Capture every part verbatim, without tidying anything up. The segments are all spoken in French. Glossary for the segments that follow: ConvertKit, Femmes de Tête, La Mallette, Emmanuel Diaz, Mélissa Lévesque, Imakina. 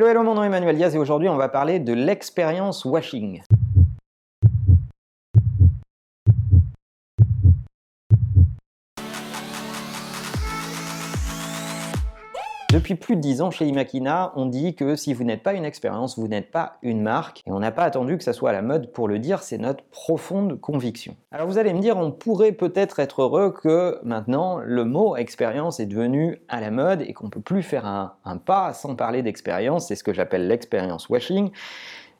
Hello, hello, mon nom est Emmanuel Diaz et aujourd'hui on va parler de l'expérience washing. Depuis plus de dix ans chez Imakina, on dit que si vous n'êtes pas une expérience, vous n'êtes pas une marque. Et on n'a pas attendu que ça soit à la mode pour le dire, c'est notre profonde conviction. Alors vous allez me dire, on pourrait peut-être être heureux que maintenant le mot expérience est devenu à la mode et qu'on peut plus faire un, un pas sans parler d'expérience, c'est ce que j'appelle l'expérience washing,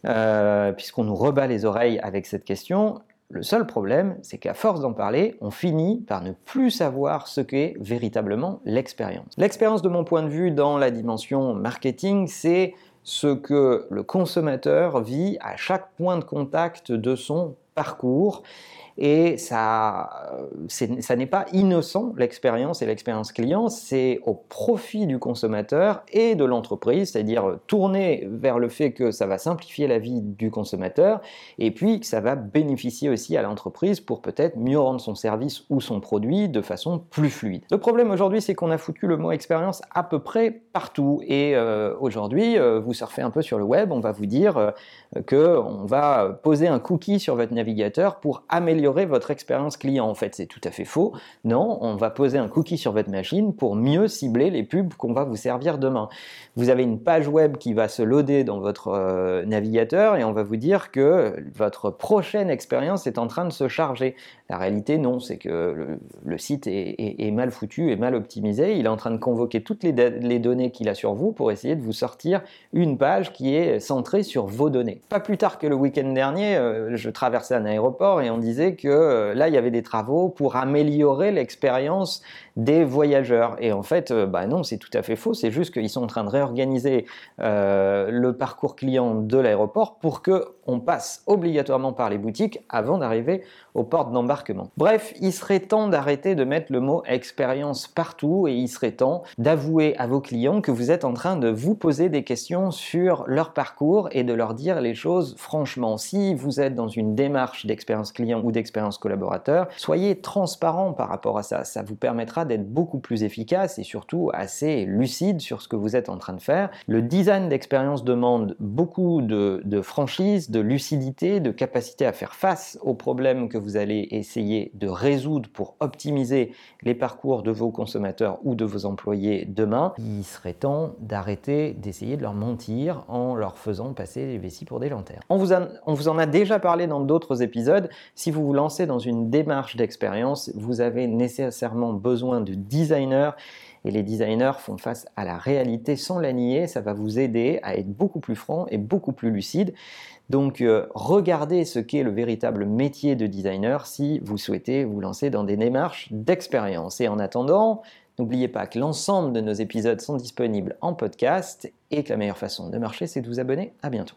euh, puisqu'on nous rebat les oreilles avec cette question. Le seul problème, c'est qu'à force d'en parler, on finit par ne plus savoir ce qu'est véritablement l'expérience. L'expérience, de mon point de vue, dans la dimension marketing, c'est ce que le consommateur vit à chaque point de contact de son parcours. Et ça, ça n'est pas innocent, l'expérience et l'expérience client, c'est au profit du consommateur et de l'entreprise, c'est-à-dire tourner vers le fait que ça va simplifier la vie du consommateur et puis que ça va bénéficier aussi à l'entreprise pour peut-être mieux rendre son service ou son produit de façon plus fluide. Le problème aujourd'hui, c'est qu'on a foutu le mot expérience à peu près partout et euh, aujourd'hui, euh, vous surfez un peu sur le web, on va vous dire euh, qu'on va poser un cookie sur votre navigateur pour améliorer votre expérience client. En fait, c'est tout à fait faux. Non, on va poser un cookie sur votre machine pour mieux cibler les pubs qu'on va vous servir demain. Vous avez une page web qui va se loader dans votre euh, navigateur et on va vous dire que votre prochaine expérience est en train de se charger. La réalité, non, c'est que le, le site est, est, est mal foutu, est mal optimisé. Il est en train de convoquer toutes les, les données qu'il a sur vous pour essayer de vous sortir une page qui est centrée sur vos données. Pas plus tard que le week-end dernier, euh, je traversais un aéroport et on disait que là il y avait des travaux pour améliorer l'expérience des voyageurs et en fait bah non, c'est tout à fait faux, c'est juste qu'ils sont en train de réorganiser euh, le parcours client de l'aéroport pour que on passe obligatoirement par les boutiques avant d'arriver aux portes d'embarquement. Bref, il serait temps d'arrêter de mettre le mot expérience partout et il serait temps d'avouer à vos clients que vous êtes en train de vous poser des questions sur leur parcours et de leur dire les choses franchement. Si vous êtes dans une démarche d'expérience client ou d'expérience collaborateur, soyez transparent par rapport à ça. Ça vous permettra d'être beaucoup plus efficace et surtout assez lucide sur ce que vous êtes en train de faire. Le design d'expérience demande beaucoup de, de franchise, de de lucidité, de capacité à faire face aux problèmes que vous allez essayer de résoudre pour optimiser les parcours de vos consommateurs ou de vos employés demain. Il serait temps d'arrêter d'essayer de leur mentir en leur faisant passer les vessies pour des lanternes. On vous, a, on vous en a déjà parlé dans d'autres épisodes. Si vous vous lancez dans une démarche d'expérience, vous avez nécessairement besoin de designers. Et les designers font face à la réalité sans la nier, ça va vous aider à être beaucoup plus franc et beaucoup plus lucide. Donc euh, regardez ce qu'est le véritable métier de designer si vous souhaitez vous lancer dans des démarches d'expérience. Et en attendant, n'oubliez pas que l'ensemble de nos épisodes sont disponibles en podcast et que la meilleure façon de marcher, c'est de vous abonner. À bientôt.